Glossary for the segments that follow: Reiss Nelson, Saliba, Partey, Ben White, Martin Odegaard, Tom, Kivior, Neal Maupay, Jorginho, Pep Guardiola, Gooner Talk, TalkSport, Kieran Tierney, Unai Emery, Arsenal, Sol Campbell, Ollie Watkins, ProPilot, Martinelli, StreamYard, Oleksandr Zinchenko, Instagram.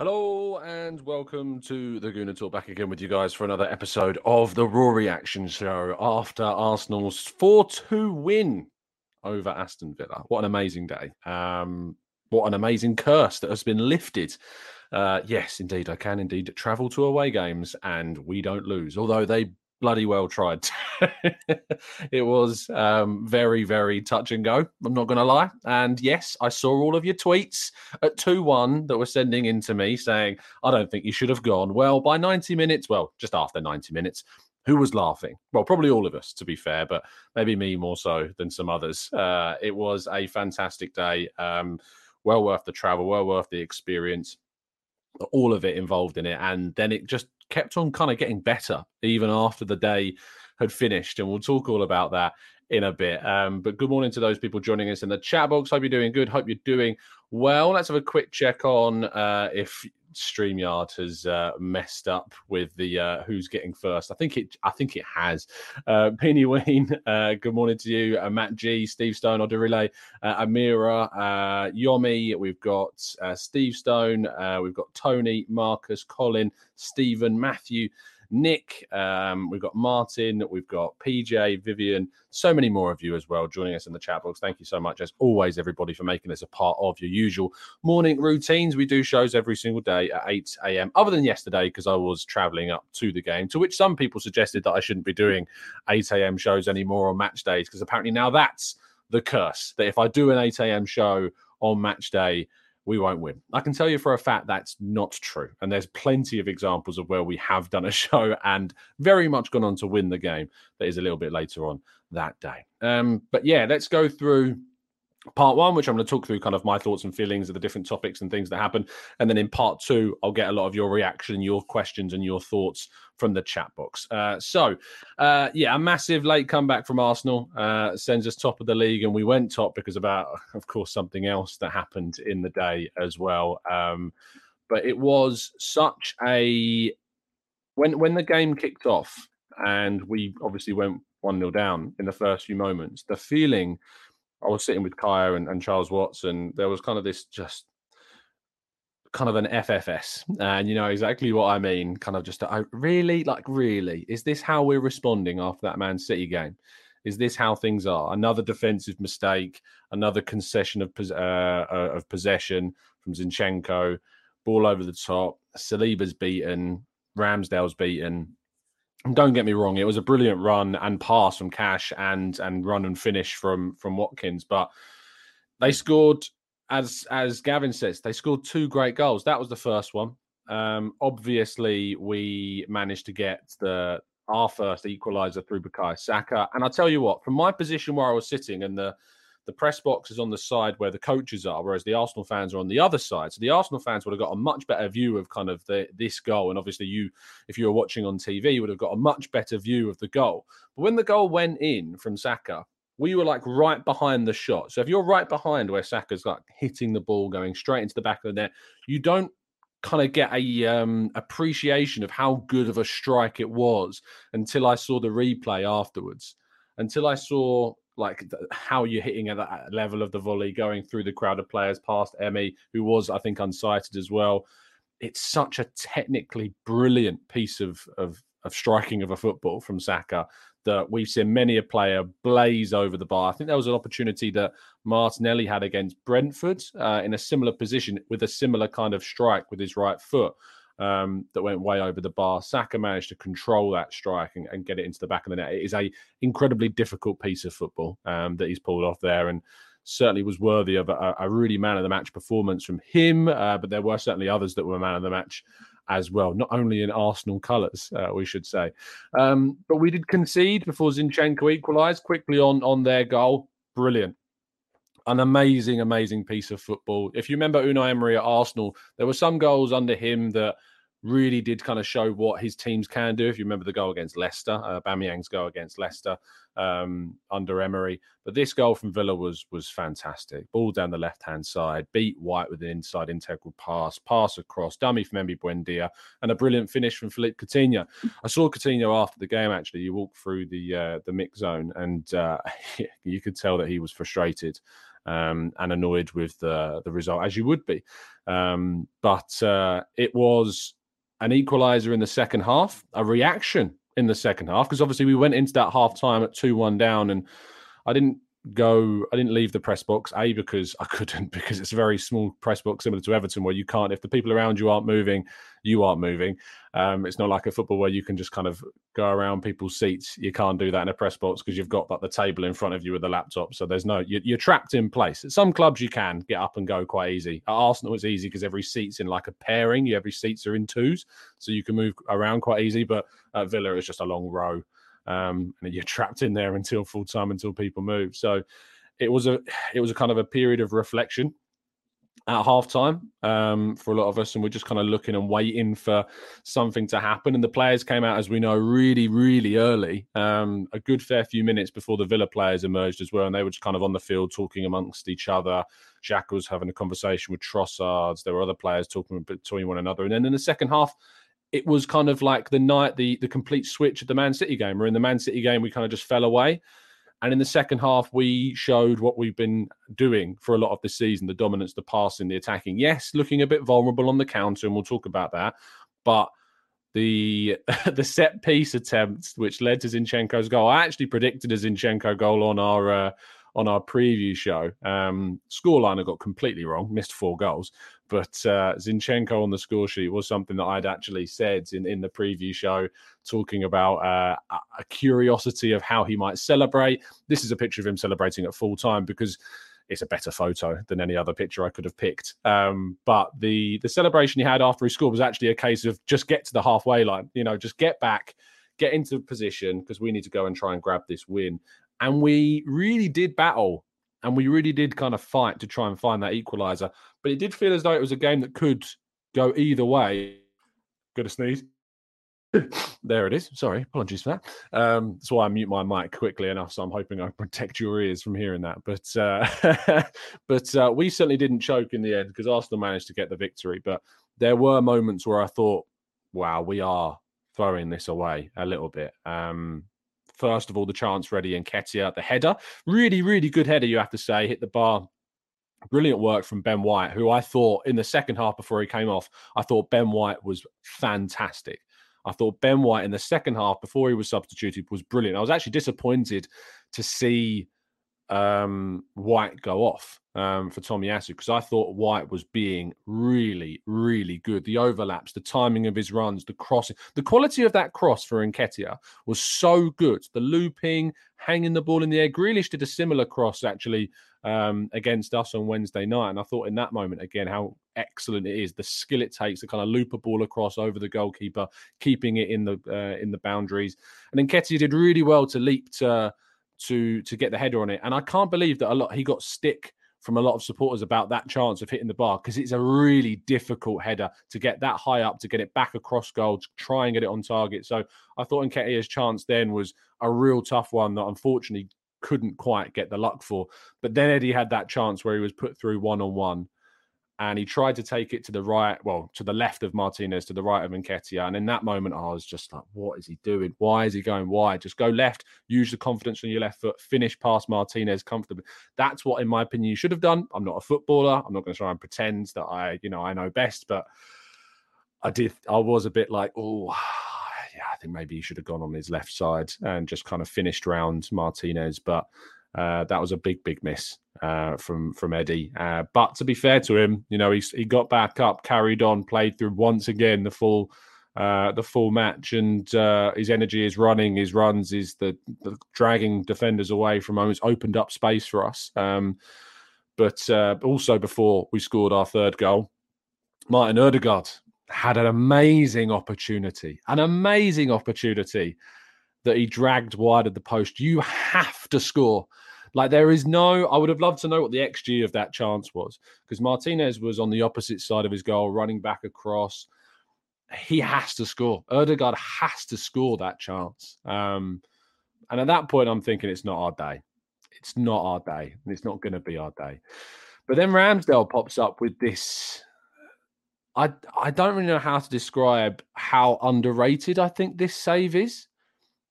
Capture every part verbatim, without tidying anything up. Hello and welcome to the Gooner Talk, back again with you guys for another episode of the Roar Reaction Show after Arsenal's four two win over Aston Villa. What an amazing day. Um, what an amazing curse that has been lifted. Uh, yes, indeed, I can indeed travel to away games and we don't lose, although they bloody well tried. It was um, very, very touch and go. I'm not going to lie. And yes, I saw all of your tweets at two one that were sending in to me saying, I don't think you should have gone. Well, by ninety minutes, well, just after ninety minutes, who was laughing? Well, probably all of us, to be fair, but maybe me more so than some others. Uh, it was a fantastic day. Um, well worth the travel, well worth the experience, all of it involved in it. And then it just kept on kind of getting better even after the day had finished. And we'll talk all about that in a bit. Um, but good morning to those people joining us in the chat box. Hope you're doing good. Hope you're doing well. Let's have a quick check on uh, if StreamYard has uh, messed up with the uh, who's getting first. I think it I think it has. Uh, Penny Ween, uh, good morning to you. Uh, Matt G, Steve Stone, Odurile, uh, Amira, uh, Yomi. We've got uh, Steve Stone. Uh, we've got Tony, Marcus, Colin, Stephen, Matthew, Nick. Um, we've got Martin. We've got P J, Vivian. So many more of you as well joining us in the chat box. Thank you so much, as always, everybody, for making this a part of your usual morning routines. We do shows every single day at eight a.m. other than yesterday, because I was travelling up to the game, to which some people suggested that I shouldn't be doing eight a.m. shows anymore on match days, because apparently now that's the curse, that if I do an eight a.m. show on match day, we won't win. I can tell you for a fact that's not true. And there's plenty of examples of where we have done a show and very much gone on to win the game that is a little bit later on that day. Um, but yeah, let's go through part one, which I'm going to talk through kind of my thoughts and feelings of the different topics and things that happen. And then in part two, I'll get a lot of your reaction, your questions and your thoughts from the chat box. Uh, so, uh, yeah, a massive late comeback from Arsenal uh, sends us top of the league. And we went top because about, of course, something else that happened in the day as well. Um, but it was such a... When, when the game kicked off and we obviously went one nil down in the first few moments, the feeling... I was sitting with Kaya and, and Charles Watts, and there was kind of this just kind of an F F S. And you know exactly what I mean. Kind of just, I really, like, really, is this how we're responding after that Man City game? Is this how things are? Another defensive mistake, another concession of, uh, of possession from Zinchenko, ball over the top, Saliba's beaten, Ramsdale's beaten. Don't get me wrong, it was a brilliant run and pass from Cash and and run and finish from from Watkins. But they scored, as as Gavin says, they scored two great goals. That was the first one. Um, obviously, we managed to get the our first equaliser through Bukayo Saka. And I'll tell you what, from my position where I was sitting and the, The press box is on the side where the coaches are, whereas the Arsenal fans are on the other side. So the Arsenal fans would have got a much better view of kind of the, this goal. And obviously you, if you were watching on T V, you would have got a much better view of the goal. But when the goal went in from Saka, we were like right behind the shot. So if you're right behind where Saka's like hitting the ball, going straight into the back of the net, you don't kind of get a um, appreciation of how good of a strike it was until I saw the replay afterwards, until I saw like the, how you're hitting at that level of the volley, going through the crowd of players past Emi, who was, I think, unsighted as well. It's such a technically brilliant piece of, of, of striking of a football from Saka that we've seen many a player blaze over the bar. I think there was an opportunity that Martinelli had against Brentford uh, in a similar position with a similar kind of strike with his right foot um, that went way over the bar. Saka managed to control that strike and, and get it into the back of the net. It is an incredibly difficult piece of football um, that he's pulled off there, and certainly was worthy of a, a really man-of-the-match performance from him, uh, but there were certainly others that were man-of-the-match as well, not only in Arsenal colours, uh, we should say. Um, but we did concede before Zinchenko equalised quickly on, on their goal. Brilliant. An amazing, amazing piece of football. If you remember Unai Emery at Arsenal, there were some goals under him that really did kind of show what his teams can do. If you remember the goal against Leicester, uh, Aubameyang's goal against Leicester um, under Emery. But this goal from Villa was was fantastic. Ball down the left-hand side, beat White with an inside integral pass, pass across, dummy from Emi Buendia, and a brilliant finish from Philippe Coutinho. I saw Coutinho after the game, actually. He walked through the uh, the mix zone, and uh, you could tell that he was frustrated um, and annoyed with the, the result, as you would be. Um, but uh, it was an equaliser in the second half, a reaction in the second half, because obviously we went into that half-time at two one down, and I didn't go, I didn't leave the press box, A, because I couldn't, because it's a very small press box similar to Everton where you can't, if the people around you aren't moving, you aren't moving. Um, it's not like a football where you can just kind of go around people's seats. You can't do that in a press box because you've got like the table in front of you with the laptop. So there's no, you're, you're trapped in place. At some clubs, you can get up and go quite easy. At Arsenal, it's easy because every seat's in like a pairing. Every seats are in twos. So you can move around quite easy. But at Villa, it's just a long row. Um, and you're trapped in there until full time, until people move. So it was a, it was a kind of a period of reflection at halftime um, for a lot of us, and we're just kind of looking and waiting for something to happen. And the players came out, as we know, really, really early, um, a good fair few minutes before the Villa players emerged as well, and they were just kind of on the field talking amongst each other. Xhaka was having a conversation with Trossard. There were other players talking between one another, and then in the second half, it was kind of like the night, the, the complete switch of the Man City game. Where in the Man City game, we kind of just fell away. And in the second half, we showed what we've been doing for a lot of this season, the dominance, the passing, the attacking. Yes, looking a bit vulnerable on the counter, and we'll talk about that. But the the set piece attempts, which led to Zinchenko's goal, I actually predicted a Zinchenko goal on our uh, on our preview show. Um, scoreline I got completely wrong, missed four goals. But uh, Zinchenko on the score sheet was something that I'd actually said in, in the preview show, talking about uh, a curiosity of how he might celebrate. This is a picture of him celebrating at full time because it's a better photo than any other picture I could have picked. Um, but the, the celebration he had after he scored was actually a case of just get to the halfway line, you know, just get back, get into position because we need to go and try and grab this win. And we really did battle. And we really did kind of fight to try and find that equaliser. But it did feel as though it was a game that could go either way. Got to sneeze. There it is. Sorry. Apologies for that. Um, that's why I mute my mic quickly enough. So I'm hoping I protect your ears from hearing that. But uh, but uh, we certainly didn't choke in the end because Arsenal managed to get the victory. But there were moments where I thought, wow, we are throwing this away a little bit. Um First of all, the chance for Eddie Nketiah, the header. Really, really good header, you have to say. Hit the bar. Brilliant work from Ben White, who I thought in the second half before he came off, I thought Ben White was fantastic. I thought Ben White in the second half before he was substituted was brilliant. I was actually disappointed to see um, White go off um, for Tomiyasu because I thought White was being really, really good. The overlaps, the timing of his runs, the crossing, the quality of that cross for Nketiah was so good. The looping, hanging the ball in the air. Grealish did a similar cross actually um, against us on Wednesday night. And I thought in that moment, again, how excellent it is. The skill it takes to kind of loop a ball across over the goalkeeper, keeping it in the, uh, in the boundaries. And Nketiah did really well to leap to to to get the header on it. And I can't believe that a lot he got stick from a lot of supporters about that chance of hitting the bar, because it's a really difficult header to get that high up, to get it back across goal, to try and get it on target. So I thought Nketiah's chance then was a real tough one that unfortunately couldn't quite get the luck for. But then Eddie had that chance where he was put through one-on-one and he tried to take it to the right, well, to the left of Martinez, to the right of Nketiah. And in that moment, I was just like, what is he doing? Why is he going wide? Just go left, use the confidence on your left foot, finish past Martinez comfortably. That's what, in my opinion, you should have done. I'm not a footballer. I'm not going to try and pretend that I, you know, I know best, but I did. I was a bit like, oh, yeah, I think maybe he should have gone on his left side and just kind of finished round Martinez. But uh, that was a big, big miss. Uh, from from Eddie, uh, but to be fair to him, you know, he he got back up, carried on, played through once again the full uh, the full match, and uh, his energy, his running, his runs, is the, the dragging defenders away from moments, opened up space for us. Um, but uh, also before we scored our third goal, Martin Odegaard had an amazing opportunity, an amazing opportunity that he dragged wide of the post. You have to score. Like, there is no, I would have loved to know what the X G of that chance was, because Martinez was on the opposite side of his goal, running back across. He has to score. Odegaard has to score that chance. Um, and at that point, I'm thinking it's not our day. It's not our day. And it's not going to be our day. But then Ramsdale pops up with this. I, I don't really know how to describe how underrated I think this save is.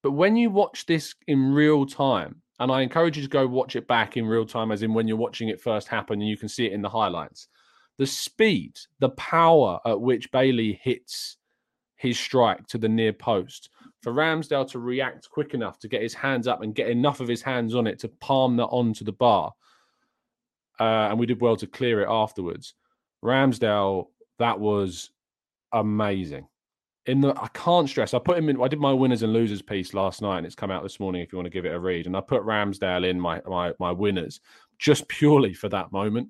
But when you watch this in real time, and I encourage you to go watch it back in real time, as in when you're watching it first happen, and you can see it in the highlights. The speed, the power at which Bailey hits his strike to the near post, for Ramsdale to react quick enough to get his hands up and get enough of his hands on it to palm that onto the bar. Uh, and we did well to clear it afterwards. Ramsdale, that was amazing. In the, I can't stress. I put him in. I did my winners and losers piece last night, and it's come out this morning if you want to give it a read. And I put Ramsdale in my my my winners just purely for that moment,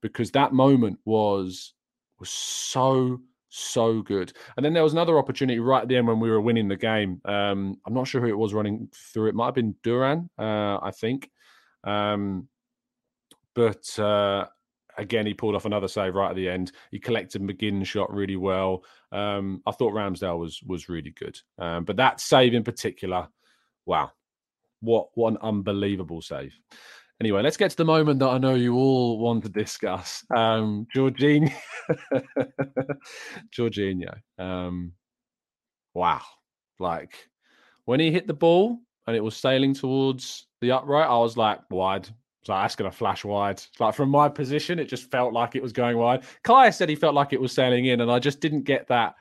because that moment was was so so good. And then there was another opportunity right at the end when we were winning the game. Um, I'm not sure who it was running through. It might have been Duran, uh, I think. Um, but uh, again, he pulled off another save right at the end. He collected McGinn's shot really well. Um, I thought Ramsdale was was really good, um, but that save in particular, wow, what what an unbelievable save! Anyway, let's get to the moment that I know you all want to discuss. Um, Jorginho, Jorginho, um, wow, like when he hit the ball and it was sailing towards the upright, I was like, wide. Like, that's going to flash wide. Like, from my position, it just felt like it was going wide. Kaya said he felt like it was sailing in, and I just didn't get that.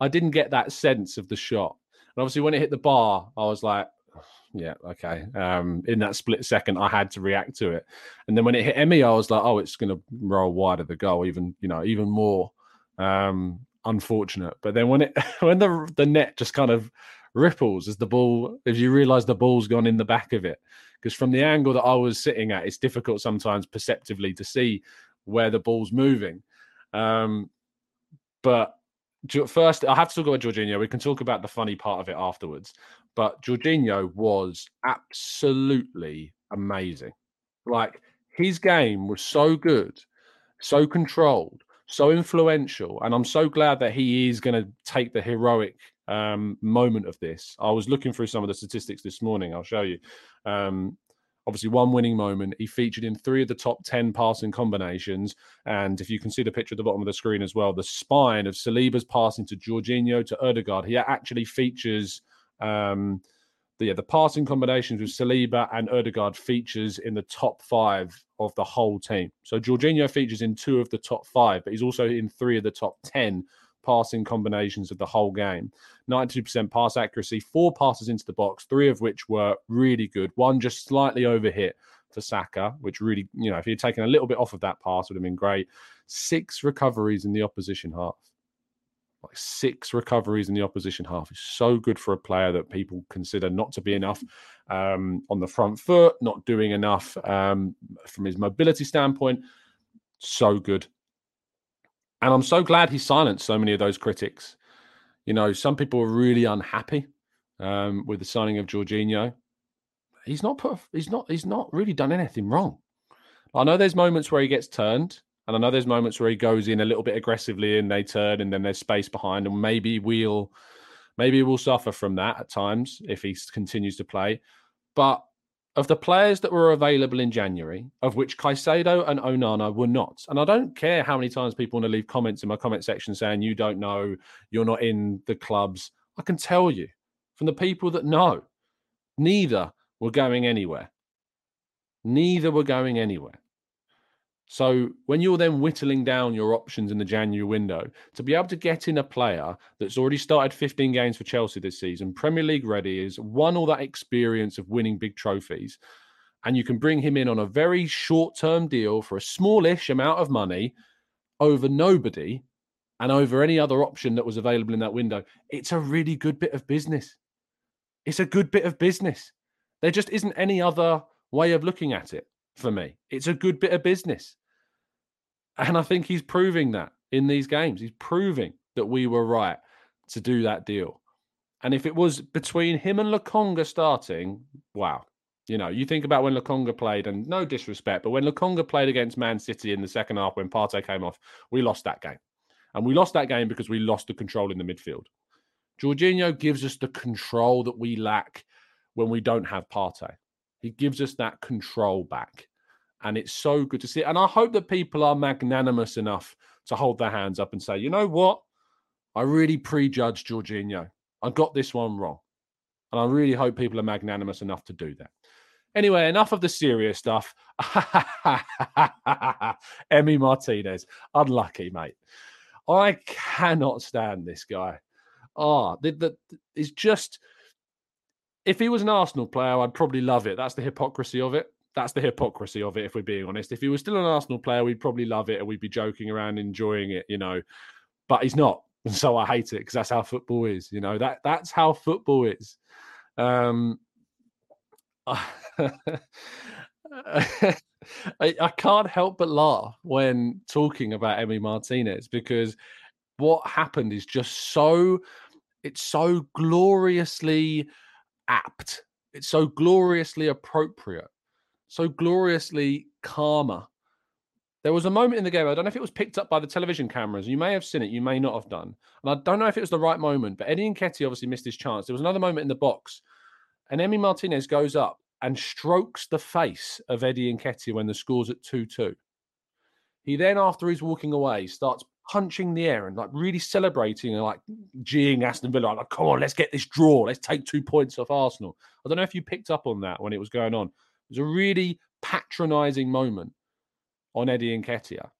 I didn't get that sense of the shot. And obviously, when it hit the bar, I was like, yeah, okay. Um, in that split second, I had to react to it. And then when it hit Emi, I was like, oh, it's going to roll wide of the goal, even, you know, even more um, unfortunate. But then when it when the the net just kind of ripples as the ball, as you realise the ball's gone in the back of it. Because from the angle that I was sitting at, it's difficult sometimes perceptively to see where the ball's moving. Um, but first, I have to talk about Jorginho. We can talk about the funny part of it afterwards. But Jorginho was absolutely amazing. Like, his game was so good, so controlled, so influential. And I'm so glad that he is going to take the heroic Um, moment of this. I was looking through some of the statistics this morning. I'll show you. Um, obviously, one winning moment. He featured in three of the top ten passing combinations. And if you can see the picture at the bottom of the screen as well, the spine of Saliba's passing to Jorginho to Odegaard. He actually features um, the, yeah, the passing combinations with Saliba and Odegaard features in the top five of the whole team. So Jorginho features in two of the top five, but he's also in three of the top ten passing combinations of the whole game. ninety-two percent pass accuracy, four passes into the box, three of which were really good. One just slightly overhit for Saka, which really, you know, if he'd taken a little bit off of that pass, would have been great. Six recoveries in the opposition half. Like six recoveries in the opposition half is so good for a player that people consider not to be enough um, on the front foot, not doing enough um, from his mobility standpoint. So good. And I'm so glad he silenced so many of those critics. You know, some people were really unhappy um, with the signing of Jorginho. he's not put, he's not, he's not really done anything wrong. I know there's moments where he gets turned, and I know there's moments where he goes in a little bit aggressively and they turn, and then there's space behind, and maybe we'll, maybe we'll suffer from that at times if he continues to play. But of the players that were available in January, of which Caicedo and Onana were not. And I don't care how many times people want to leave comments in my comment section saying, you don't know, you're not in the clubs. I can tell you from the people that know, neither were going anywhere. Neither were going anywhere. So when you're then whittling down your options in the January window, to be able to get in a player that's already started fifteen games for Chelsea this season, Premier League ready, has won all that experience of winning big trophies, and you can bring him in on a very short-term deal for a smallish amount of money over nobody and over any other option that was available in that window, it's a really good bit of business. It's a good bit of business. There just isn't any other way of looking at it for me. It's a good bit of business. And I think he's proving that in these games. He's proving that we were right to do that deal. And if it was between him and Lokonga starting, wow. You know, you think about when Lokonga played, and no disrespect, but when Lokonga played against Man City in the second half when Partey came off, we lost that game. And we lost that game because we lost the control in the midfield. Jorginho gives us the control that we lack when we don't have Partey. He gives us that control back. And it's so good to see. And I hope that people are magnanimous enough to hold their hands up and say, you know what? I really prejudged Jorginho. I got this one wrong. And I really hope people are magnanimous enough to do that. Anyway, enough of the serious stuff. Emi Martínez. Unlucky, mate. I cannot stand this guy. Ah, oh, the, the, it's just... If he was an Arsenal player, I'd probably love it. That's the hypocrisy of it. That's the hypocrisy of it, if we're being honest. If he was still an Arsenal player, we'd probably love it and we'd be joking around, enjoying it, you know. But he's not. And so I hate it because that's how football is, you know. That That's how football is. Um, I, I, I can't help but laugh when talking about Emi Martínez because what happened is just so... It's so gloriously... apt. It's so gloriously appropriate, so gloriously calmer. There was a moment in the game, I don't know if it was picked up by the television cameras. You may have seen it, you may not have done. And I don't know if it was the right moment, but Eddie Nketiah obviously missed his chance. There was another moment in the box, and Emi Martínez goes up and strokes the face of Eddie Nketiah when the score's at two two. He then, after he's walking away, starts punching the air and like really celebrating and like geeing Aston Villa. I'm like, come on, let's get this draw. Let's take two points off Arsenal. I don't know if you picked up on that when it was going on. It was a really patronising moment on Eddie Nketiah.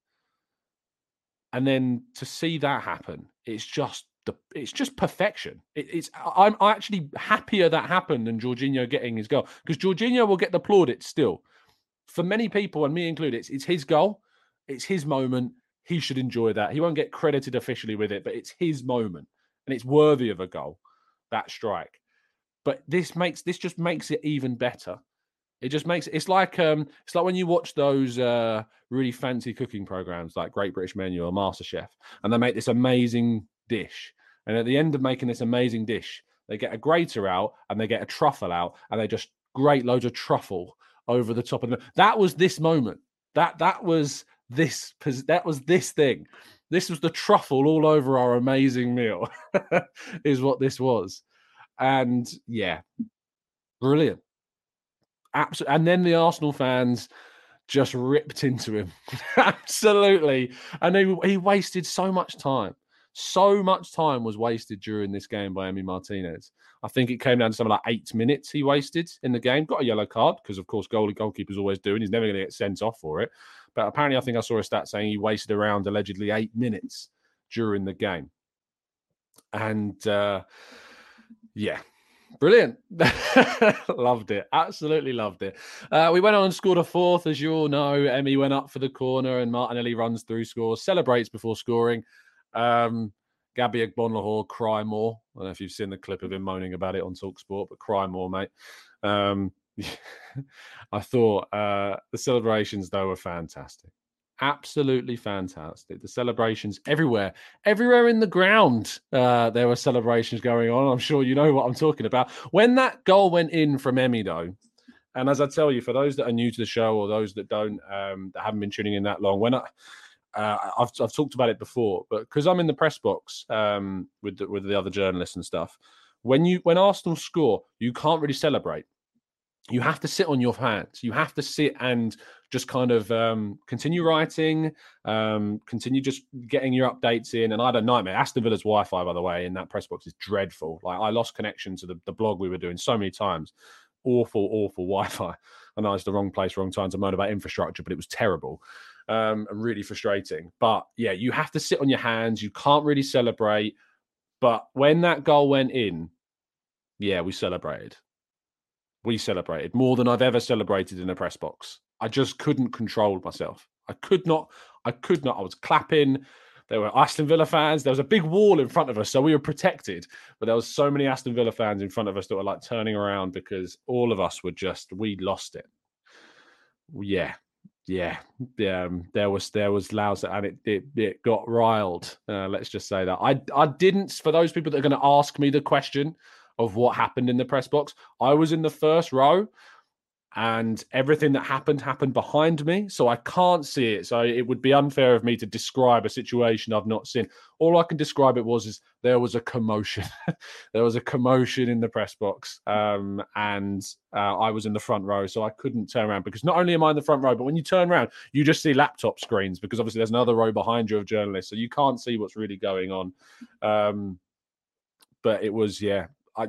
And then to see that happen, it's just the, it's just perfection. It, it's I'm actually happier that happened than Jorginho getting his goal because Jorginho will get the plaudits still. For many people, and me included, it's, it's his goal. It's his moment. He should enjoy that. He won't get credited officially with it, but it's his moment and it's worthy of a goal, that strike. But this makes this just makes it even better. It just makes it, it's like um, it's like when you watch those uh, really fancy cooking programs like Great British Menu or MasterChef, and they make this amazing dish. And at the end of making this amazing dish, they get a grater out and they get a truffle out and they just grate loads of truffle over the top of them. That was this moment. That that was. This that was this thing. This was the truffle all over our amazing meal, is what this was. And yeah, brilliant. Absolutely. And then the Arsenal fans just ripped into him. Absolutely. And he, he wasted so much time. So much time was wasted during this game by Emi Martínez. I think it came down to something like eight minutes he wasted in the game. Got a yellow card because, of course, goalie goalkeepers always do, and he's never going to get sent off for it. But apparently, I think I saw a stat saying he wasted around allegedly eight minutes during the game. And uh, yeah, brilliant. Loved it. Absolutely loved it. Uh, we went on and scored a fourth. As you all know, Emi went up for the corner and Martinelli runs through, scores, celebrates before scoring. Um, Gabby Agbonlahor, cry more. I don't know if you've seen the clip of him moaning about it on TalkSport, but cry more, mate. Um, I thought uh, the celebrations, though, were fantastic. Absolutely fantastic. The celebrations everywhere. Everywhere in the ground, uh, there were celebrations going on. I'm sure you know what I'm talking about. When that goal went in from Emi, though, And as I tell you, for those that are new to the show or those that don't, um, that haven't been tuning in that long, when I, uh, I've I've talked about it before, but because I'm in the press box um, with the, with the other journalists and stuff, when you when Arsenal score, you can't really celebrate. You have to sit on your hands. You have to sit and just kind of um, continue writing, um, continue just getting your updates in. And I had a nightmare. Aston Villa's Wi-Fi, by the way, in that press box is dreadful. Like, I lost connection to the, the blog we were doing so many times. Awful, awful Wi-Fi. I know it's the wrong place, wrong time to moan about infrastructure, but it was terrible um, and really frustrating. But yeah, you have to sit on your hands. You can't really celebrate. But when that goal went in, yeah, we celebrated. We celebrated more than I've ever celebrated in a press box. I just couldn't control myself. I could not. I could not. I was clapping. There were Aston Villa fans. There was a big wall in front of us, so we were protected. But there was so many Aston Villa fans in front of us that were like turning around because all of us were just, we lost it. Yeah. Yeah. Um, there was, there was loud, and it, it, it got riled. Uh, let's just say that. I, I didn't, for those people that are going to ask me the question of what happened in the press box, I was in the first row and everything that happened happened behind me. So I can't see it. So it would be unfair of me to describe a situation I've not seen. All I can describe it was is there was a commotion. There was a commotion in the press box. Um, and uh, I was in the front row, so I couldn't turn around, because not only am I in the front row, but when you turn around, you just see laptop screens, because obviously there's another row behind you of journalists. So you can't see what's really going on. Um, but it was, yeah. I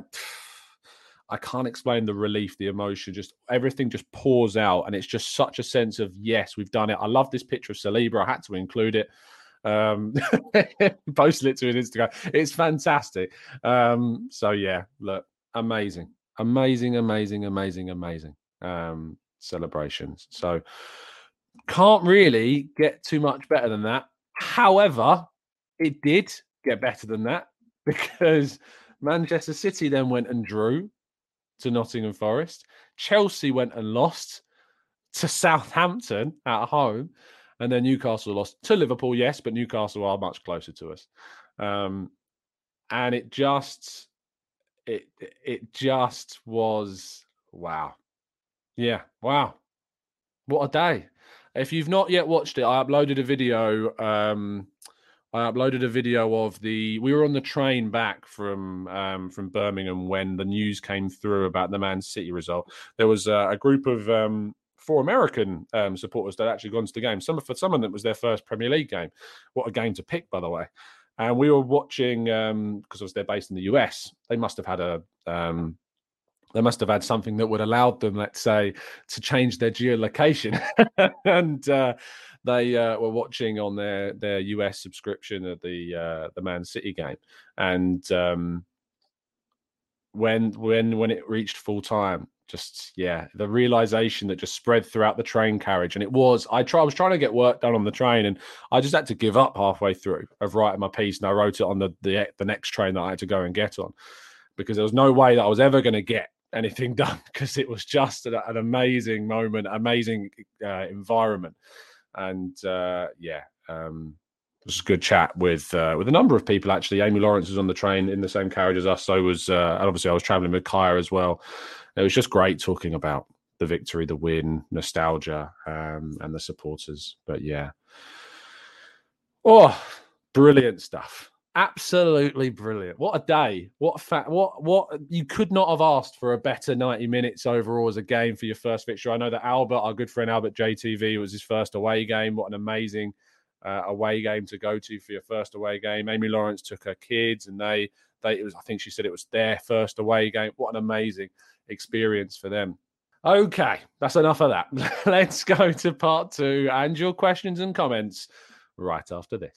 I can't explain the relief, the emotion, just everything just pours out. And it's just such a sense of, yes, we've done it. I love this picture of Saliba. I had to include it. Um, posted it to an Instagram. It's fantastic. Um, so, yeah, look, amazing, amazing, amazing, amazing, amazing um, celebrations. So can't really get too much better than that. However, it did get better than that, because Manchester City then went and drew to Nottingham Forest. Chelsea went and lost to Southampton at home. And then Newcastle lost to Liverpool, yes, but Newcastle are much closer to us. Um, and it just, it it just was, wow. Yeah, wow. What a day. If you've not yet watched it, I uploaded a video um I uploaded a video of the, we were on the train back from um, from Birmingham when the news came through about the Man City result. There was uh, a group of um, four American um, supporters that had actually gone to the game. Some, for some of them, it was their first Premier League game. What a game to pick, by the way. And we were watching, because um, they're based in the U S, they must have had a... Um, They must have had something that would allow them, let's say, to change their geolocation. And uh, they uh, were watching on their, their U S subscription of the uh, the Man City game. And um, when when when it reached full time, just yeah, the realization that just spread throughout the train carriage. And it was I try I was trying to get work done on the train, and I just had to give up halfway through of writing my piece. And I wrote it on the the, the next train that I had to go and get on, because there was no way that I was ever going to get anything done, because it was just an, an amazing moment, amazing uh, environment. And uh, yeah, um, it was a good chat with uh, with a number of people, actually. Amy Lawrence was on the train in the same carriage as us. So was, uh, and obviously I was traveling with Kaya as well. It was just great talking about the victory, the win, nostalgia, um, and the supporters. But yeah. Oh, brilliant stuff. Absolutely brilliant. What a day. What fa- What? What? You could not have asked for a better ninety minutes overall as a game for your first fixture. I know that Albert, our good friend Albert J T V, was his first away game. What an amazing uh, away game to go to for your first away game. Amy Lawrence took her kids, and they, they it was, I think she said it was their first away game. What an amazing experience for them. Okay, that's enough of that. Let's go to part two and your questions and comments right after this.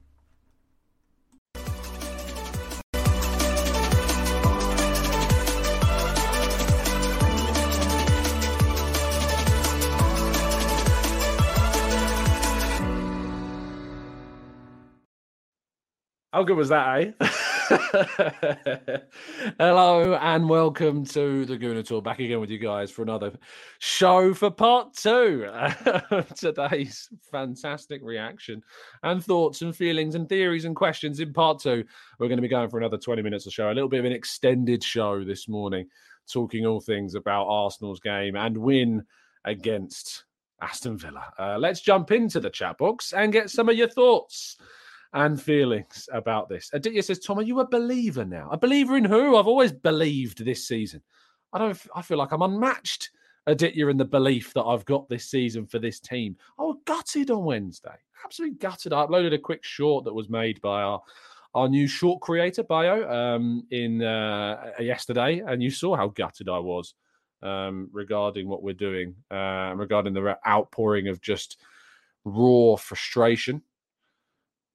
How good was that, eh? Hello and welcome to the Gooner Talk. Back again with you guys for another show for part two of today's fantastic reaction and thoughts and feelings and theories and questions in part two. We're going to be going for another twenty minutes or so, a little bit of an extended show this morning, talking all things about Arsenal's game and win against Aston Villa. Uh, let's jump into the chat box and get some of your thoughts and feelings about this. Aditya says, Tom, are you a believer now? A believer in who? I've always believed this season. I don't. I feel like I'm unmatched, Aditya, in the belief that I've got this season for this team. I was gutted on Wednesday. Absolutely gutted. I uploaded a quick short that was made by our, our new short creator, Bio, um, in uh, yesterday. And you saw how gutted I was um, regarding what we're doing, uh, regarding the outpouring of just raw frustration.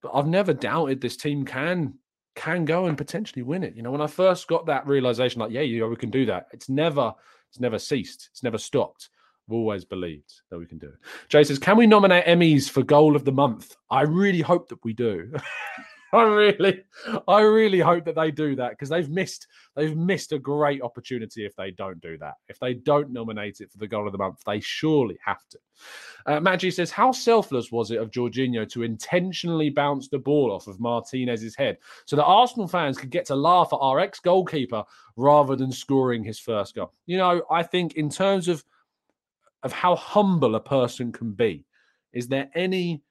But I've never doubted this team can can go and potentially win it. You know, when I first got that realization, like, yeah, yeah, we can do that. It's never, it's never ceased. It's never stopped. I've always believed that we can do it. Jay says, can we nominate Emmys for goal of the month? I really hope that we do. I really, I really hope that they do that because they've missed, they've missed a great opportunity if they don't do that. If they don't nominate it for the goal of the month, they surely have to. Uh, Maggie says, how selfless was it of Jorginho to intentionally bounce the ball off of Martinez's head so that Arsenal fans could get to laugh at our ex-goalkeeper rather than scoring his first goal? You know, I think in terms of of how humble a person can be, is there any,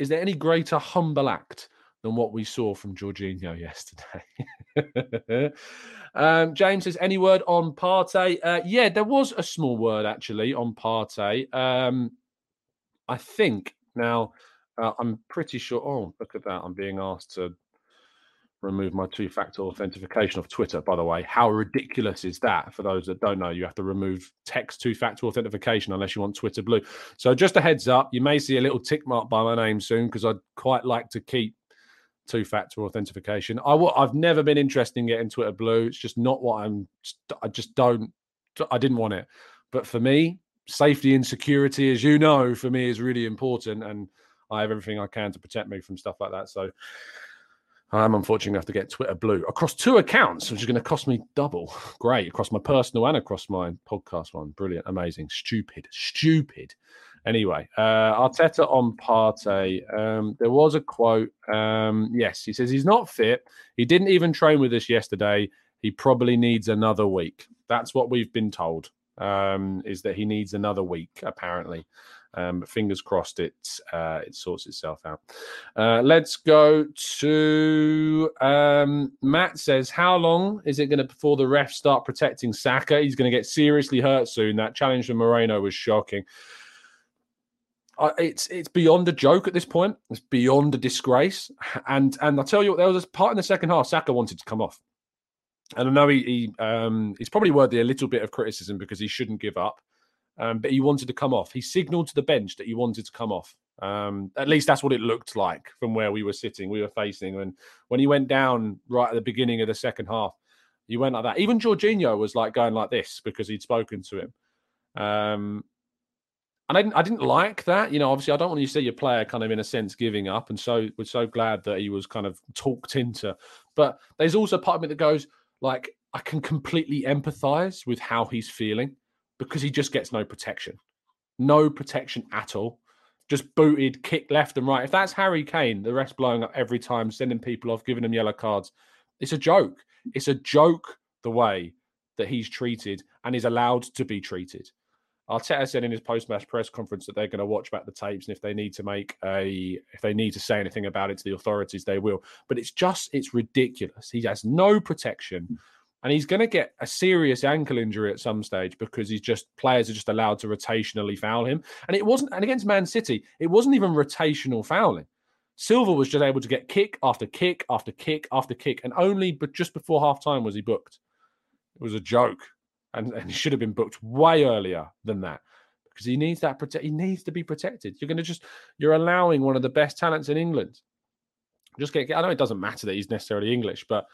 is there any greater humble act than what we saw from Jorginho yesterday? um, James says, any word on Partey? Uh, yeah, there was a small word, actually, on Partey. Um, I think, now, uh, I'm pretty sure... Oh, look at that. I'm being asked to remove my two-factor authentication off Twitter, by the way. How ridiculous is that? For those that don't know, you have to remove text two-factor authentication unless you want Twitter Blue. So just a heads up, you may see a little tick mark by my name soon because I'd quite like to keep two-factor authentication. I w- I've never been interested in getting Twitter Blue. It's just not what I'm... I just don't... I didn't want it. But for me, safety and security, as you know, for me is really important, and I have everything I can to protect me from stuff like that. So I'm unfortunately going to have to get Twitter Blue across two accounts, which is going to cost me double. Great. Across my personal and across my podcast one. Brilliant. Amazing. Stupid. Stupid. Anyway, uh, Arteta on Partey. Um, there was a quote. Um, yes, he says he's not fit. He didn't even train with us yesterday. He probably needs another week. That's what we've been told, um, is that he needs another week, apparently. Um, but fingers crossed it, uh, it sorts itself out. Uh, let's go to um, Matt says, how long is it going to before the refs start protecting Saka? He's going to get seriously hurt soon. That challenge from Moreno was shocking. Uh, it's it's beyond a joke at this point. It's beyond a disgrace. And and I'll tell you what, there was a part in the second half Saka wanted to come off. And I know he, he um, he's probably worthy a little bit of criticism because he shouldn't give up. Um, but he wanted to come off. He signalled to the bench that he wanted to come off. Um, at least that's what it looked like from where we were sitting, we were facing. And when he went down right at the beginning of the second half, he went like that. Even Jorginho was like going like this because he'd spoken to him. Um, and I didn't, I didn't like that. You know, obviously, I don't want you to see your player kind of, in a sense, giving up. And so we're so glad that he was kind of talked into. But there's also part of me that goes, like, I can completely empathise with how he's feeling, because he just gets no protection. No protection at all. Just booted, kicked left and right. If that's Harry Kane, the rest blowing up every time, sending people off, giving them yellow cards, it's a joke. It's a joke the way that he's treated and is allowed to be treated. Arteta said in his post-match press conference that they're going to watch back the tapes, and if they need to make a, if they need to say anything about it to the authorities, they will. But it's just, it's ridiculous. He has no protection, and he's going to get a serious ankle injury at some stage because he's just, players are just allowed to rotationally foul him. And it wasn't, and against Man City, it wasn't even rotational fouling. Silva was just able to get kick after kick after kick after kick, and only but just before half-time was he booked. It was a joke. And, and he should have been booked way earlier than that, because he needs that protect. He needs to be protected. You're going to just, you're allowing one of the best talents in England. Just get. I know it doesn't matter that he's necessarily English, but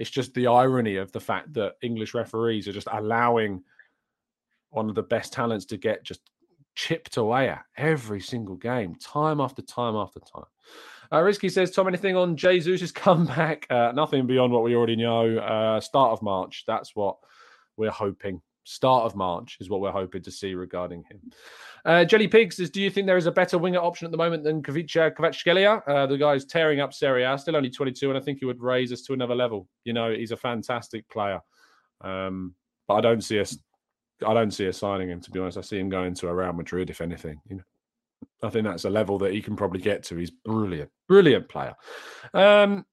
it's just the irony of the fact that English referees are just allowing one of the best talents to get just chipped away at every single game, time after time after time. Uh, Risky says, Tom, anything on Jesus's comeback? Uh, nothing beyond what we already know. Uh, start of March. That's what. We're hoping start of March is what we're hoping to see regarding him. Uh, Jelly Pig says, do you think there is a better winger option at the moment than Kvaratskhelia? Uh, the guy's tearing up Serie A, still only twenty-two, and I think he would raise us to another level. You know, he's a fantastic player, um, but I don't see us. I don't see us signing him. To be honest, I see him going to a Real Madrid, if anything. You know, I think that's a level that he can probably get to. He's brilliant, brilliant player. Um,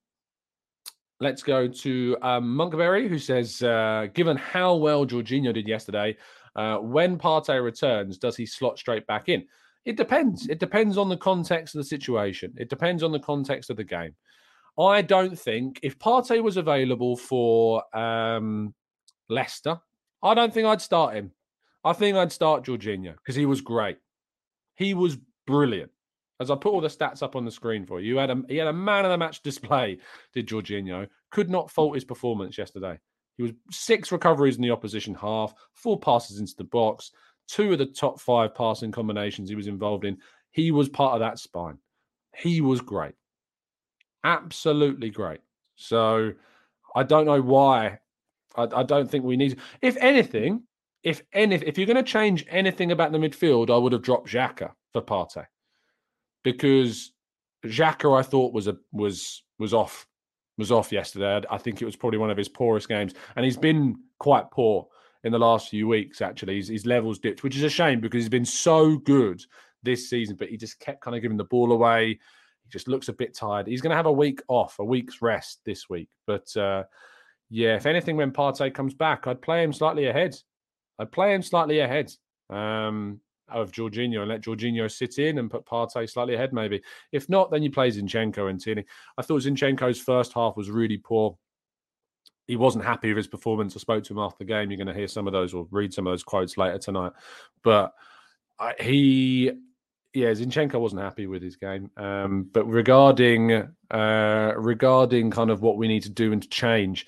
Let's go to um, Monkberry, who says, uh, given how well Jorginho did yesterday, uh, when Partey returns, does he slot straight back in? It depends. It depends on the context of the situation. It depends on the context of the game. I don't think, if Partey was available for um, Leicester, I don't think I'd start him. I think I'd start Jorginho because he was great. He was brilliant. As I put all the stats up on the screen for you, he had a, he had a man of the match display, did Jorginho. Could not fault his performance yesterday. He was six recoveries in the opposition half, four passes into the box, two of the top five passing combinations he was involved in. He was part of that spine. He was great. Absolutely great. So I don't know why. I, I don't think we need to. If anything, if, any, if you're going to change anything about the midfield, I would have dropped Xhaka for Partey. Because Xhaka, I thought, was a was was off was off yesterday. I think it was probably one of his poorest games, and he's been quite poor in the last few weeks. Actually, his, his levels dipped, which is a shame because he's been so good this season. But he just kept kind of giving the ball away. He just looks a bit tired. He's going to have a week off, a week's rest this week. But uh, yeah, if anything, when Partey comes back, I'd play him slightly ahead. I'd play him slightly ahead. Um, of Jorginho and let Jorginho sit in and put Partey slightly ahead maybe. If not, then you play Zinchenko and Tierney. I thought Zinchenko's first half was really poor. He wasn't happy with his performance. I spoke to him after the game. You're going to hear some of those or read some of those quotes later tonight. But he, yeah, Zinchenko wasn't happy with his game. Um, but regarding, uh, regarding kind of what we need to do and to change,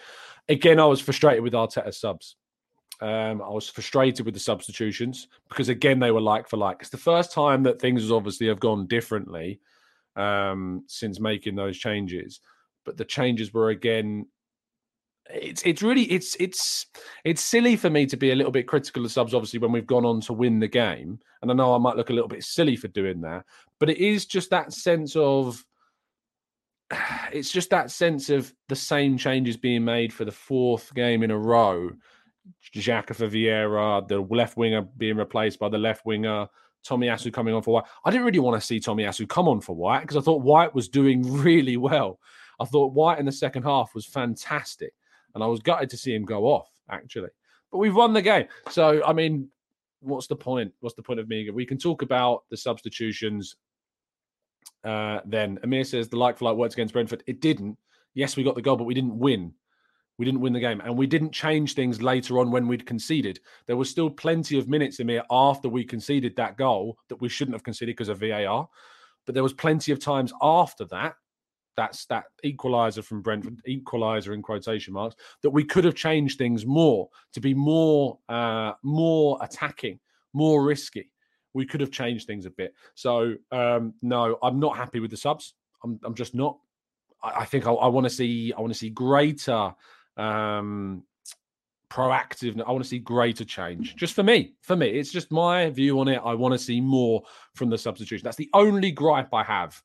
again, I was frustrated with Arteta's subs. Um, I was frustrated with the substitutions because, again, they were like for like. It's the first time that things obviously have gone differently um, since making those changes. But the changes were, again, it's it's really, it's it's it's silly for me to be a little bit critical of subs, obviously, when we've gone on to win the game. And I know I might look a little bit silly for doing that, but it is just that sense of, it's just that sense of the same changes being made for the fourth game in a row. Xhaka for Vieira, the left winger being replaced by the left winger, Tomiyasu coming on for White. I didn't really want to see Tomiyasu come on for White because I thought White was doing really well. I thought White in the second half was fantastic, and I was gutted to see him go off, actually. But we've won the game. So, I mean, what's the point? What's the point of me? We can talk about the substitutions uh, then. Amir says the like-for-like worked against Brentford. It didn't. Yes, we got the goal, but we didn't win. We didn't win the game, and we didn't change things later on when we'd conceded. There was still plenty of minutes in here after we conceded that goal that we shouldn't have conceded because of V A R. But there was plenty of times after that, that's that equaliser from Brentford, equaliser in quotation marks, that we could have changed things more to be more, uh, more attacking, more risky. We could have changed things a bit. So um, no, I'm not happy with the subs. I'm, I'm just not. I, I think I, I want to see. I want to see greater. Um, proactive. I want to see greater change. Just for me, for me, it's just my view on it. I want to see more from the substitution. That's the only gripe I have.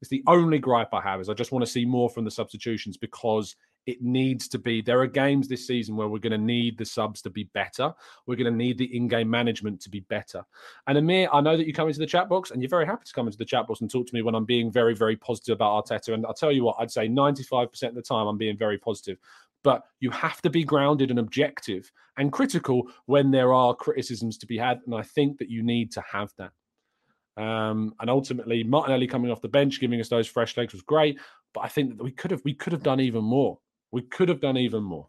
It's the only gripe I have is I just want to see more from the substitutions because It needs to be, there are games this season where we're going to need the subs to be better. We're going to need the in-game management to be better. And Amir, I know that you come into the chat box and you're very happy to come into the chat box and talk to me when I'm being very, very positive about Arteta. And I'll tell you what, I'd say ninety-five percent of the time I'm being very positive. But you have to be grounded and objective and critical when there are criticisms to be had. And I think that you need to have that. Um, and ultimately, Martinelli coming off the bench, giving us those fresh legs was great. But I think that we could have we could have done even more. We could have done even more.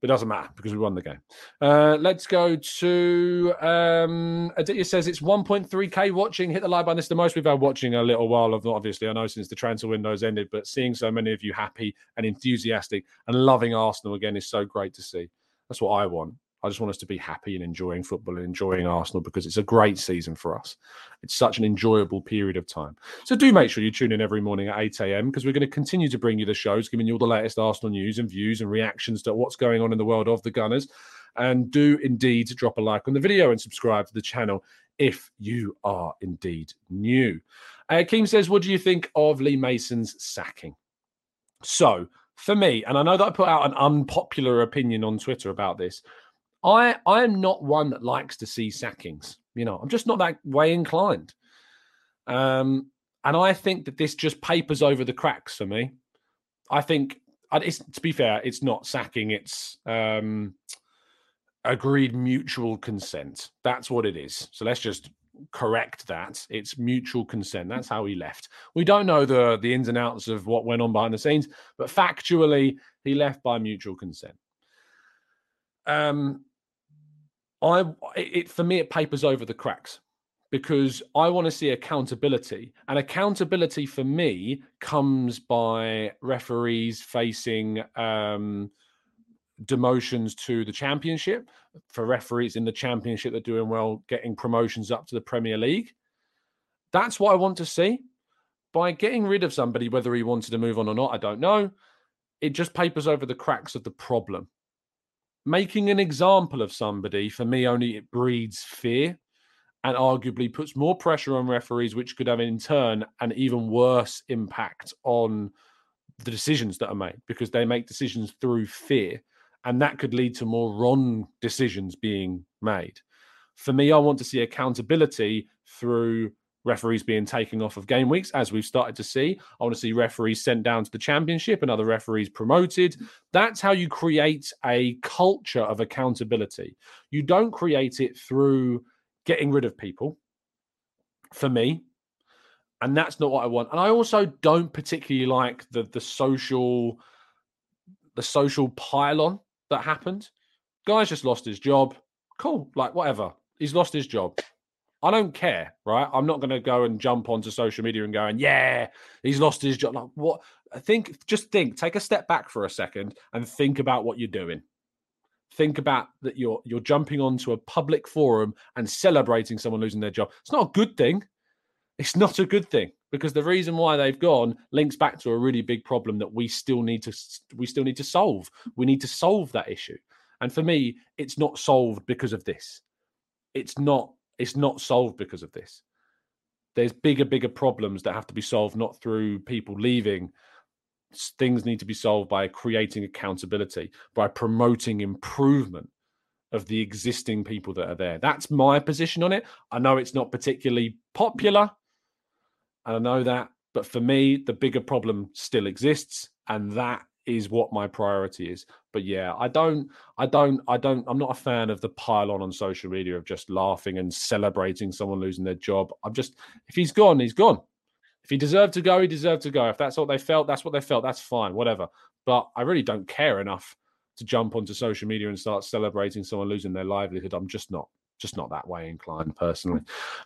But it doesn't matter because we won the game. Uh, let's go to... Um, Aditya says it's one point three K watching. Hit the like button. It's the most we've had watching in a little while, obviously. I know since the transfer window's ended, but seeing so many of you happy and enthusiastic and loving Arsenal again is so great to see. That's what I want. I just want us to be happy and enjoying football and enjoying Arsenal because it's a great season for us. It's such an enjoyable period of time. So do make sure you tune in every morning at eight a.m. because we're going to continue to bring you the shows, giving you all the latest Arsenal news and views and reactions to what's going on in the world of the Gunners. And do indeed drop a like on the video and subscribe to the channel if you are indeed new. Uh, Keem says, what do you think of Lee Mason's sacking? So for me, and I know that I put out an unpopular opinion on Twitter about this, I, I am not one that likes to see sackings. You know, I'm just not that way inclined. Um, and I think that this just papers over the cracks for me. I think, it's, to be fair, it's not sacking. It's um, agreed mutual consent. That's what it is. So let's just correct that. It's mutual consent. That's how he left. We don't know the, the ins and outs of what went on behind the scenes, but factually, he left by mutual consent. Um, I it for me it papers over the cracks because I want to see accountability, and accountability for me comes by referees facing um, demotions to the Championship, for referees in the Championship that are doing well getting promotions up to the Premier League. That's what I want to see. By getting rid of somebody, whether he wanted to move on or not, I don't know. It just papers over the cracks of the problem. Making an example of somebody, for me, only it breeds fear and arguably puts more pressure on referees, which could have, in turn, an even worse impact on the decisions that are made because they make decisions through fear. And that could lead to more wrong decisions being made. For me, I want to see accountability through referees being taken off of game weeks, as we've started to see. I want to see referees sent down to the Championship and other referees promoted. That's how you create a culture of accountability. You don't create it through getting rid of people, for me. And that's not what I want. And I also don't particularly like the, the social the social pile-on that happened. Guy's just lost his job. Cool, like whatever. He's lost his job. I don't care, right? I'm not going to go and jump onto social media and go, and yeah, he's lost his job. Like, what? I think, just think, take a step back for a second and think about what you're doing. Think about that you're you're jumping onto a public forum and celebrating someone losing their job. It's not a good thing. It's not a good thing because the reason why they've gone links back to a really big problem that we still need to we still need to solve. We need to solve that issue. And for me, it's not solved because of this. It's not. It's not solved because of this. There's bigger, bigger problems that have to be solved, not through people leaving. Things need to be solved by creating accountability, by promoting improvement of the existing people that are there. That's my position on it. I know it's not particularly popular, and I know that, but for me, the bigger problem still exists, and that is what my priority is. But yeah, I don't, I don't, I don't, I'm not a fan of the pile on on social media of just laughing and celebrating someone losing their job. I'm just, if he's gone, he's gone. If he deserved to go, he deserved to go. If that's what they felt, that's what they felt. That's fine, whatever. But I really don't care enough to jump onto social media and start celebrating someone losing their livelihood. I'm just not. Just not that way inclined, personally.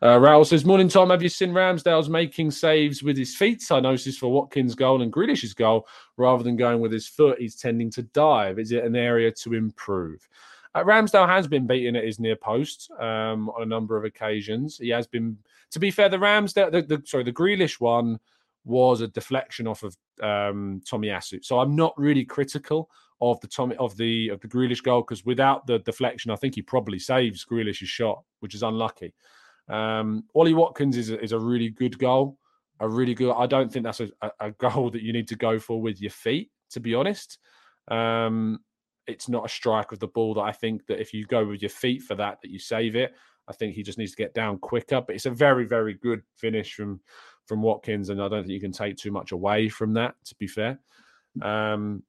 Uh, Raoul says, morning, Tom. Have you seen Ramsdale's making saves with his feet? I noticed for Watkins' goal and Grealish's goal, rather than going with his foot, he's tending to dive. Is it an area to improve? Uh, Ramsdale has been beaten at his near post um, on a number of occasions. He has been, to be fair, the Ramsdale, the, the, sorry, the Grealish one was a deflection off of um, Tomiyasu. So I'm not really critical of the Tommy of the of the Grealish goal because without the deflection, I think he probably saves Grealish's shot, which is unlucky. Um, Ollie Watkins is a, is a really good goal, a really good. I don't think that's a, a goal that you need to go for with your feet, to be honest. Um, it's not a strike of the ball that I think that if you go with your feet for that, that you save it. I think he just needs to get down quicker. But it's a very, very good finish from from Watkins, and I don't think you can take too much away from that, to be fair. Um,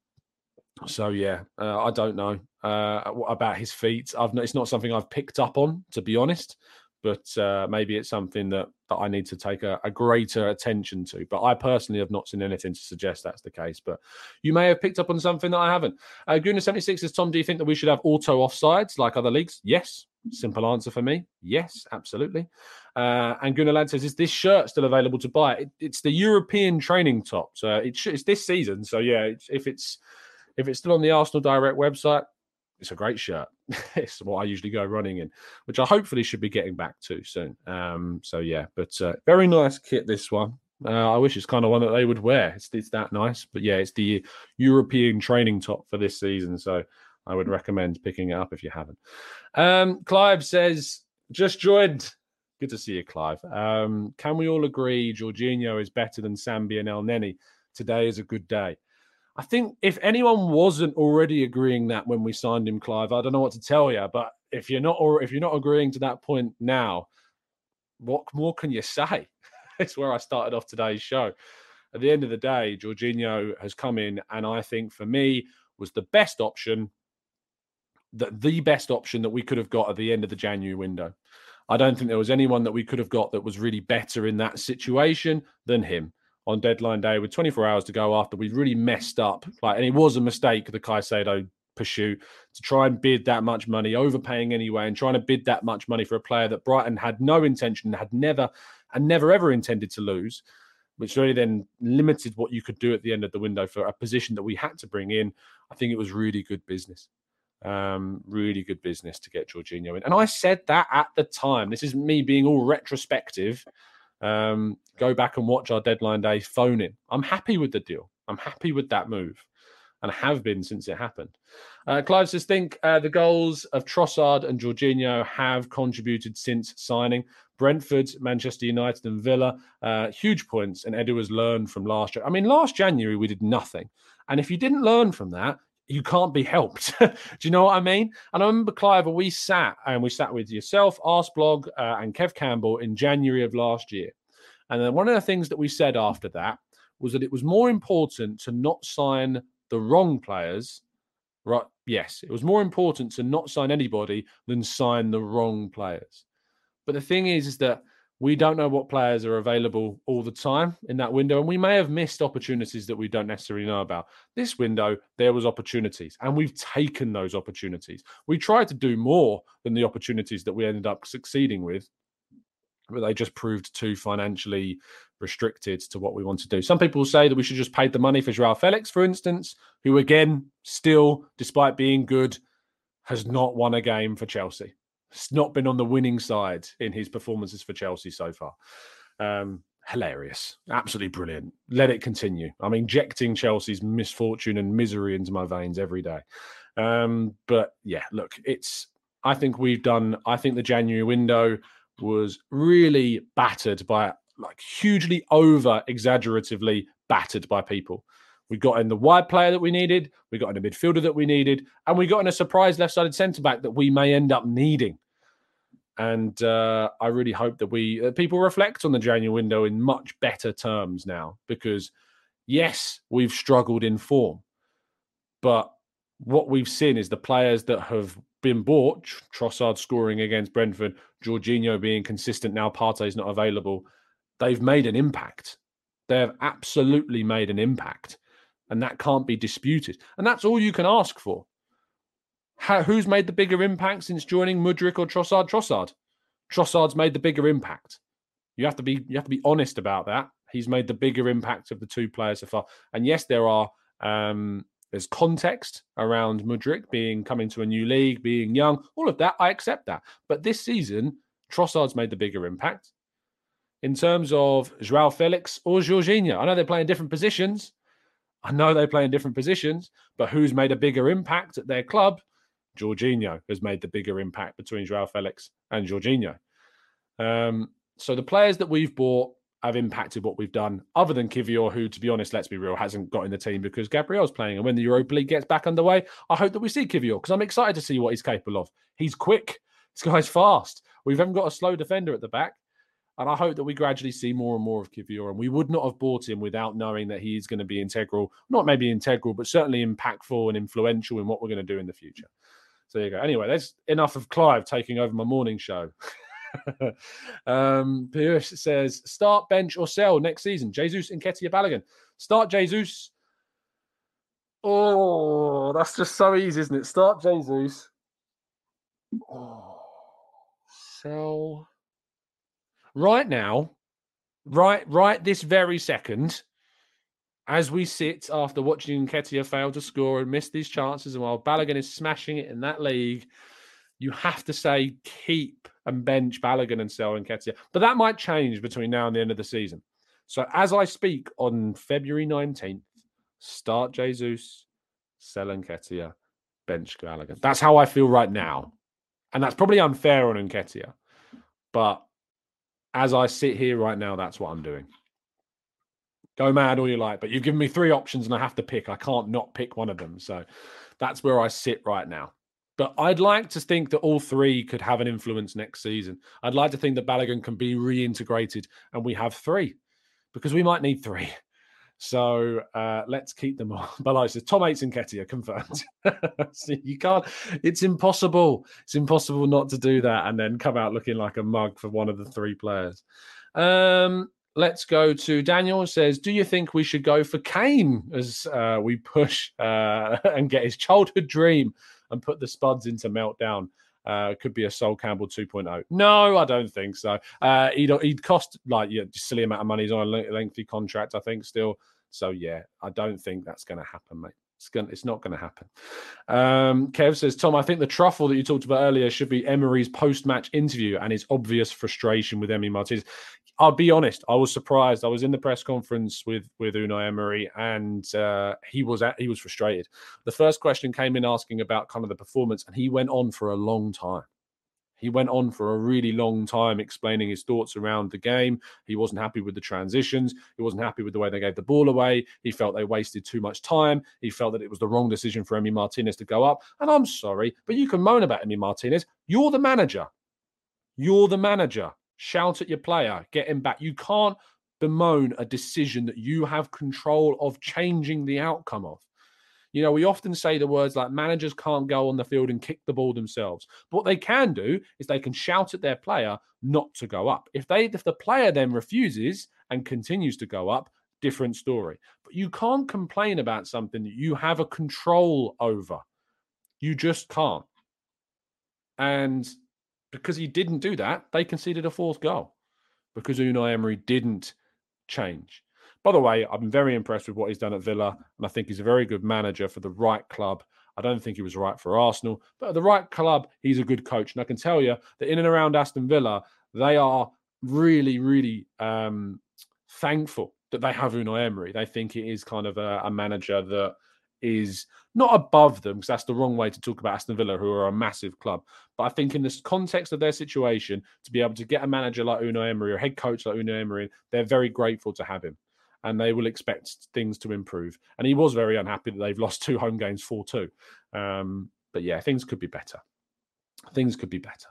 so, yeah, uh, I don't know uh, about his feet. I've It's not something I've picked up on, to be honest. But uh, maybe it's something that, that I need to take a, a greater attention to. But I personally have not seen anything to suggest that's the case. But you may have picked up on something that I haven't. Uh, Gooner seventy-six says, Tom, do you think that we should have auto offsides like other leagues? Yes. Simple answer for me. Yes, absolutely. Uh, and Gunnar Ladd says, is this shirt still available to buy? It, it's the European training top. So it sh- it's this season. So, yeah, it's, if it's if it's still on the Arsenal Direct website, it's a great shirt. It's what I usually go running in, which I hopefully should be getting back to soon. Um, so, yeah, but uh, very nice kit, this one. Uh, I wish it's kind of one that they would wear. It's, it's that nice. But, yeah, it's the European training top for this season. So I would recommend picking it up if you haven't. Um, Clive says, just joined. Good to see you, Clive. Um, can we all agree Jorginho is better than Sambi and El Neni? Today is a good day. I think if anyone wasn't already agreeing that when we signed him, Clive, I don't know what to tell you. But if you're not, or if you're not agreeing to that point now, what more can you say? It's where I started off today's show. At the end of the day, Jorginho has come in, and I think for me was the best option. The, the best option that we could have got at the end of the January window. I don't think there was anyone that we could have got that was really better in that situation than him on deadline day with twenty-four hours to go after we really messed up. Like, and it was a mistake, the Caicedo pursuit, to try and bid that much money, overpaying anyway, and trying to bid that much money for a player that Brighton had no intention, had never and never ever intended to lose, which really then limited what you could do at the end of the window for a position that we had to bring in. I think it was really good business. Um, really good business to get Jorginho in. And I said that at the time. This isn't me being all retrospective. Um, go back and watch our deadline day phone-in. I'm happy with the deal. I'm happy with that move and have been since it happened. Uh, Clive says, think uh, the goals of Trossard and Jorginho have contributed since signing. Brentford, Manchester United and Villa, uh, huge points. And Edu has learned from last year. I mean, last January we did nothing. And if you didn't learn from that, you can't be helped. Do you know what I mean? And I remember, Clive, we sat and we sat with yourself, Arsblog, uh, and Kev Campbell in January of last year. And then one of the things that we said after that was that it was more important to not sign the wrong players. Right? Yes, it was more important to not sign anybody than sign the wrong players. But the thing is, is that we don't know what players are available all the time in that window, and we may have missed opportunities that we don't necessarily know about. This window, there was opportunities, and we've taken those opportunities. We tried to do more than the opportunities that we ended up succeeding with, but they just proved too financially restricted to what we want to do. Some people say that we should just pay the money for Joao Felix, for instance, who again, still, despite being good, has not won a game for Chelsea. It's not been on the winning side in his performances for Chelsea so far. Um, hilarious. Absolutely brilliant. Let it continue. I'm injecting Chelsea's misfortune and misery into my veins every day. Um, but yeah, look, it's, I think we've done, I think the January window was really battered by, like, hugely over exaggeratively battered by people. We got in the wide player that we needed. We got in a midfielder that we needed. And we got in a surprise left-sided centre-back that we may end up needing. And uh, I really hope that we that people reflect on the January window in much better terms now. Because, yes, we've struggled in form. But what we've seen is the players that have been bought, Trossard scoring against Brentford, Jorginho being consistent now, Partey's not available, they've made an impact. They have absolutely made an impact. And that can't be disputed. And that's all you can ask for. How, who's made the bigger impact since joining Mudrik or Trossard? Trossard. Trossard's made the bigger impact. You have to be you have to be honest about that. He's made the bigger impact of the two players so far. And yes, there are um, there's context around Mudrik being coming to a new league, being young, all of that. I accept that. But this season, Trossard's made the bigger impact. In terms of Joao Felix or Jorginho, I know they're playing different positions. I know they play in different positions, but who's made a bigger impact at their club? Jorginho has made the bigger impact between Joao Felix and Jorginho. Um, so the players that we've bought have impacted what we've done, other than Kivior, who, to be honest, let's be real, hasn't got in the team because Gabriel's playing. And when the Europa League gets back underway, I hope that we see Kivior, because I'm excited to see what he's capable of. He's quick. This guy's fast. We've haven't got a slow defender at the back. And I hope that we gradually see more and more of Kivior. And we would not have bought him without knowing that he is going to be integral, not maybe integral, but certainly impactful and influential in what we're going to do in the future. So there you go. Anyway, that's enough of Clive taking over my morning show. um, Piyush says, start, bench or sell next season. Jesus, Nketiah, Balogun. Start Jesus. Oh, that's just so easy, isn't it? Start Jesus. Oh, sell. Right now, right, right this very second, as we sit after watching Nketiah fail to score and miss these chances, and while Balogun is smashing it in that league, you have to say keep and bench Balogun and sell Nketiah. But that might change between now and the end of the season. So as I speak on February nineteenth, start Jesus, sell Nketiah, bench Balogun. That's how I feel right now. And that's probably unfair on Nketiah. But as I sit here right now, that's what I'm doing. Go mad all you like, but you've given me three options and I have to pick. I can't not pick one of them. So that's where I sit right now. But I'd like to think that all three could have an influence next season. I'd like to think that Balogun can be reintegrated and we have three, because we might need three. So uh, let's keep them on. Balai says, Tom hates Nketiah, confirmed. See, you can't, it's impossible. It's impossible not to do that and then come out looking like a mug for one of the three players. Um, let's go to Daniel says, do you think we should go for Kane as uh, we push uh, and get his childhood dream and put the Spuds into meltdown? Uh, could be a Sol Campbell two point oh. No, I don't think so. Uh, he'd, he'd cost like yeah, just a silly amount of money. He's on a lengthy contract, I think, still. So, yeah, I don't think that's going to happen, mate. It's, gonna, it's not going to happen. Um, Kev says, Tom, I think the truffle that you talked about earlier should be Emery's post-match interview and his obvious frustration with Emi Martínez. I'll be honest, I was surprised. I was in the press conference with, with Unai Emery, and uh, he was at, he was frustrated. The first question came in asking about kind of the performance, and he went on for a long time. He went on for a really long time explaining his thoughts around the game. He wasn't happy with the transitions. He wasn't happy with the way they gave the ball away. He felt they wasted too much time. He felt that it was the wrong decision for Emi Martínez to go up. And I'm sorry, but you can moan about Emi Martínez. You're the manager. You're the manager. Shout at your player. Get him back. You can't bemoan a decision that you have control of changing the outcome of. You know, we often say the words like managers can't go on the field and kick the ball themselves. But what they can do is they can shout at their player not to go up. If they, if the player then refuses and continues to go up, different story. But you can't complain about something that you have a control over. You just can't. And because he didn't do that, they conceded a fourth goal because Unai Emery didn't change. By the way, I've been very impressed with what he's done at Villa, and I think he's a very good manager for the right club. I don't think he was right for Arsenal, but at the right club, he's a good coach. And I can tell you that in and around Aston Villa, they are really, really um, thankful that they have Unai Emery. They think it is kind of a, a manager that is not above them, because that's the wrong way to talk about Aston Villa, who are a massive club. But I think in this context of their situation, to be able to get a manager like Unai Emery or a head coach like Unai Emery, they're very grateful to have him. And they will expect things to improve. And he was very unhappy that they've lost two home games four two. Um, but yeah, things could be better. Things could be better.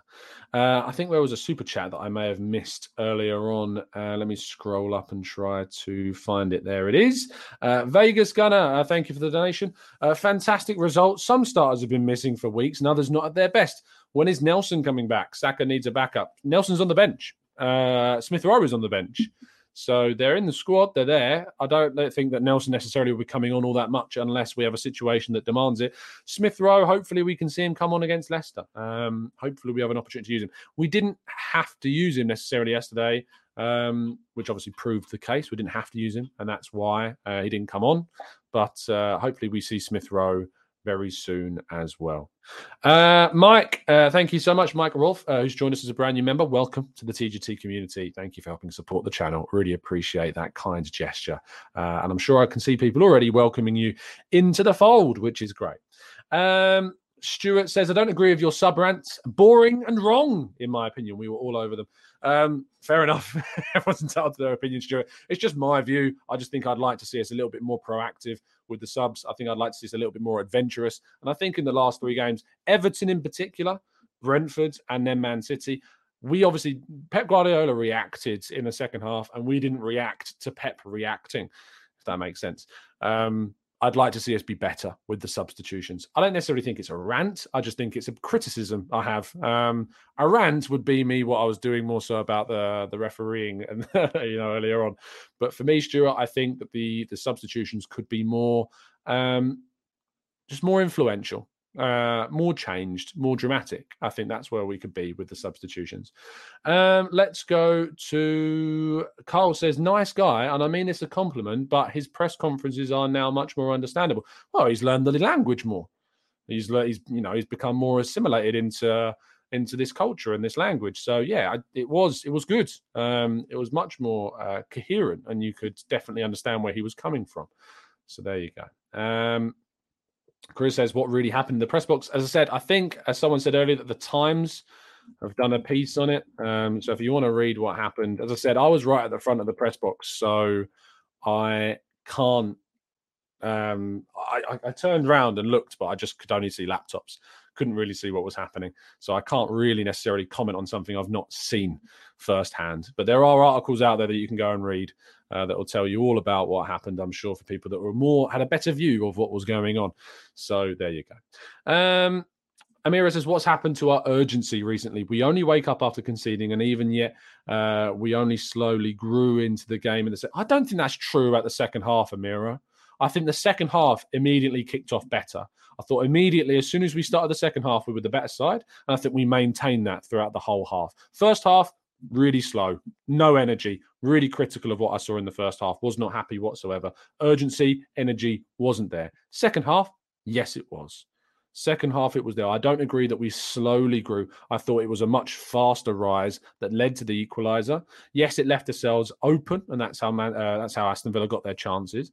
Uh, I think there was a super chat that I may have missed earlier on. Uh, let me scroll up and try to find it. There it is. Uh, Vegas Gunner, uh, thank you for the donation. Uh, fantastic results. Some starters have been missing for weeks and others not at their best. When is Nelson coming back? Saka needs a backup. Nelson's on the bench. Uh, Smith Rowe is on the bench. So they're in the squad, they're there. I don't think that Nelson necessarily will be coming on all that much unless we have a situation that demands it. Smith Rowe, hopefully we can see him come on against Leicester. Um, hopefully we have an opportunity to use him. We didn't have to use him necessarily yesterday, um, which obviously proved the case. We didn't have to use him, and that's why uh, he didn't come on. But uh, hopefully we see Smith Rowe very soon as well. Uh, Mike, uh, thank you so much. Mike Rolfe, uh, who's joined us as a brand new member. Welcome to the T G T community. Thank you for helping support the channel. Really appreciate that kind gesture. Uh, and I'm sure I can see people already welcoming you into the fold, which is great. Um, Stuart says, I don't agree with your sub rants. Boring and wrong, in my opinion. We were all over them. Um, fair enough. Everyone's entitled to their opinion, Stuart. It's just my view. I just think I'd like to see us a little bit more proactive with the subs. I think I'd like to see us a little bit more adventurous. And I think in the last three games, Everton in particular, Brentford, and then Man City, we obviously, Pep Guardiola reacted in the second half, and we didn't react to Pep reacting, if that makes sense. Um, I'd like to see us be better with the substitutions. I don't necessarily think it's a rant. I just think it's a criticism I have. Um, a rant would be me, what I was doing more so about the the refereeing and you know earlier on. But for me, Stuart, I think that the the substitutions could be more, um, just more influential, uh, more changed, more dramatic. I think that's where we could be with the substitutions. Um, let's go to Carl says, nice guy, and I mean it's a compliment, but his press conferences are now much more understandable. Well, he's learned the language more. He's he's you know he's become more assimilated into into this culture and this language. So yeah, it was it was good. Um, it was much more uh, coherent, and you could definitely understand where he was coming from. So there you go. Um, Chris says, what really happened in the press box? As I said, I think, as someone said earlier, that the Times have done a piece on it. Um, so if you want to read what happened, as I said, I was right at the front of the press box. So I can't, um, I, I turned around and looked, but I just could only see laptops. Couldn't really see what was happening. So I can't really necessarily comment on something I've not seen firsthand. But there are articles out there that you can go and read uh, that will tell you all about what happened, I'm sure, for people that were more, had a better view of what was going on. So there you go. Um, Amira says, what's happened to our urgency recently? We only wake up after conceding, and even yet uh, we only slowly grew into the game. In the se- I don't think that's true about the second half, Amira. I think the second half immediately kicked off better. I thought immediately, as soon as we started the second half, we were the better side. And I think we maintained that throughout the whole half. First half, really slow, no energy, really critical of what I saw in the first half. Was not happy whatsoever. Urgency, energy wasn't there. Second half, yes, it was. Second half, it was there. I don't agree that we slowly grew. I thought it was a much faster rise that led to the equaliser. Yes, it left ourselves open, and that's how man, uh, that's how Aston Villa got their chances.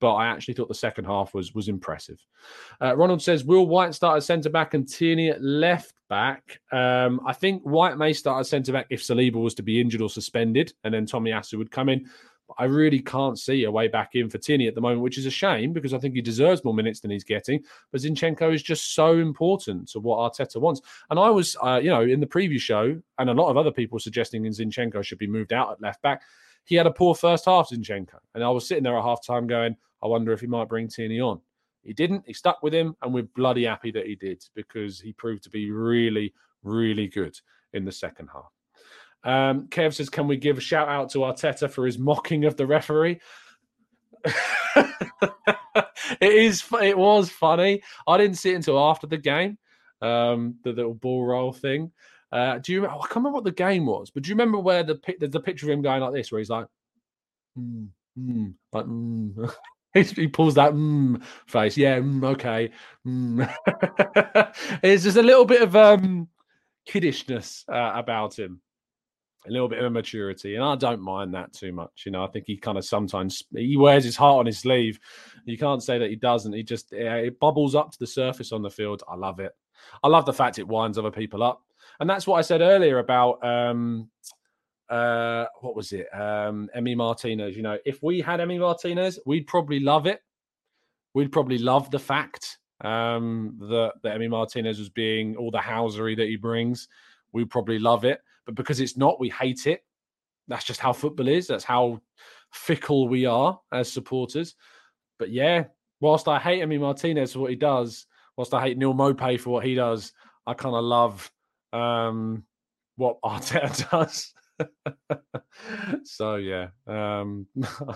But I actually thought the second half was was impressive. Uh, Ronald says, will White start as centre-back and Tierney at left-back? Um, I think White may start as centre-back if Saliba was to be injured or suspended, and then Tomiyasu would come in. But I really can't see a way back in for Tierney at the moment, which is a shame because I think he deserves more minutes than he's getting. But Zinchenko is just so important to what Arteta wants. And I was, uh, you know, in the previous show, and a lot of other people suggesting Zinchenko should be moved out at left-back. He had a poor first half, Zinchenko. And I was sitting there at half-time going, I wonder if he might bring Tierney on. He didn't. He stuck with him, and we're bloody happy that he did because he proved to be really, really good in the second half. Um, Kev says, can we give a shout-out to Arteta for his mocking of the referee? It is. It was funny. I didn't see it until after the game, um, the little ball roll thing. Uh, do you? Oh, I can't remember what the game was, but do you remember where the, the, the picture of him going like this, where he's like, mm, mm, like, mm. He pulls that mm face. Yeah, mm, okay. Mm. It's just a little bit of um, kiddishness uh, about him, a little bit of immaturity, and I don't mind that too much. You know, I think he kind of sometimes he wears his heart on his sleeve. You can't say that he doesn't. He just yeah, it bubbles up to the surface on the field. I love it. I love the fact it winds other people up, and that's what I said earlier about. Um, Uh, what was it? Um, Emi Martínez. You know, if we had Emi Martínez, we'd probably love it. We'd probably love the fact um, that, that Emi Martínez was being all the housery that he brings. We'd probably love it. But because it's not, we hate it. That's just how football is. That's how fickle we are as supporters. But yeah, whilst I hate Emi Martínez for what he does, whilst I hate Neal Maupay for what he does, I kind of love um, what Arteta does. so yeah um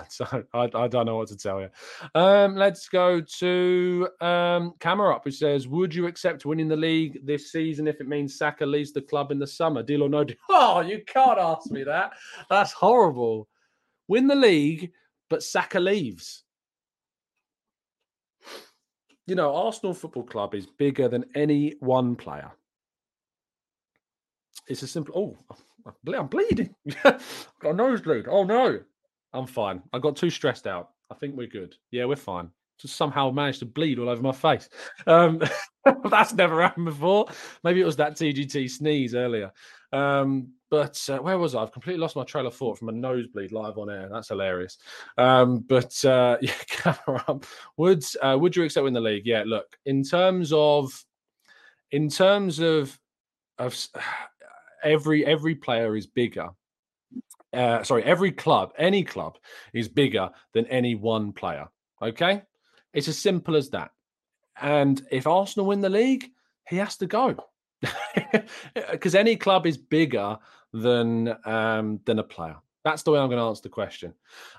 so I, I don't know what to tell you. Um let's go to um Camera Up, who says, would you accept winning the league this season if it means Saka leaves the club in the summer? Deal or no deal? Oh, you can't ask me that. That's horrible. Win the league but Saka leaves. You know, Arsenal Football Club is bigger than any one player. It's a simple oh I'm bleeding. I've got a nosebleed. Oh, no. I'm fine. I got too stressed out. I think we're good. Yeah, we're fine. to somehow manage to bleed all over my face. Um, that's never happened before. Maybe it was that T G T sneeze earlier. Um, but uh, where was I? I've completely lost my trail of thought from a nosebleed live on air. That's hilarious. Um, but uh, yeah, cover up. Would uh, would you accept win the league? Yeah, look, in terms of in terms of of every every player is bigger. Uh, sorry, every club, any club is bigger than any one player. Okay, it's as simple as that. And if Arsenal win the league, he has to go. Because any club is bigger than um, than a player. That's the way I'm going to answer the question.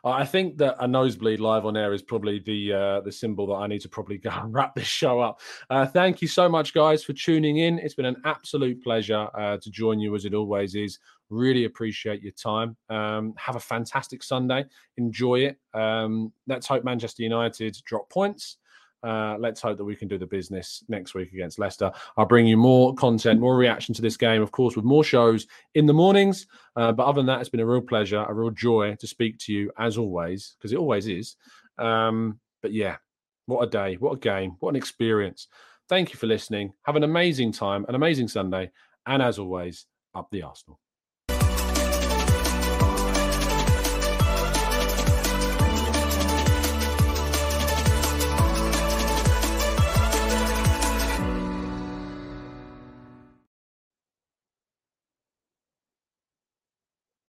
I think that a nosebleed live on air is probably the uh, the symbol that I need to probably go and wrap this show up. Uh, thank you so much, guys, for tuning in. It's been an absolute pleasure uh, to join you, as it always is. Really appreciate your time. Um, have a fantastic Sunday. Enjoy it. Um, let's hope Manchester United drop points. Uh, let's hope that we can do the business next week against Leicester. I'll bring you more content, more reaction to this game, of course, with more shows in the mornings. Uh, but other than that, it's been a real pleasure, a real joy to speak to you, as always, because it always is. Um, but yeah, what a day, what a game, what an experience. Thank you for listening. Have an amazing time, an amazing Sunday. And as always, up the Arsenal.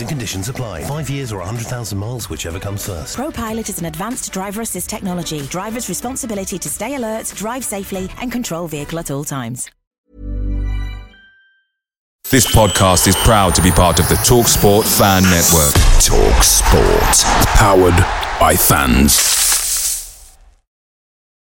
and conditions apply. Five years or one hundred thousand miles, whichever comes first. ProPilot is an advanced driver assist technology. Driver's responsibility to stay alert, drive safely, and control vehicle at all times. This podcast is proud to be part of the TalkSport Fan Network. TalkSport. Powered by fans.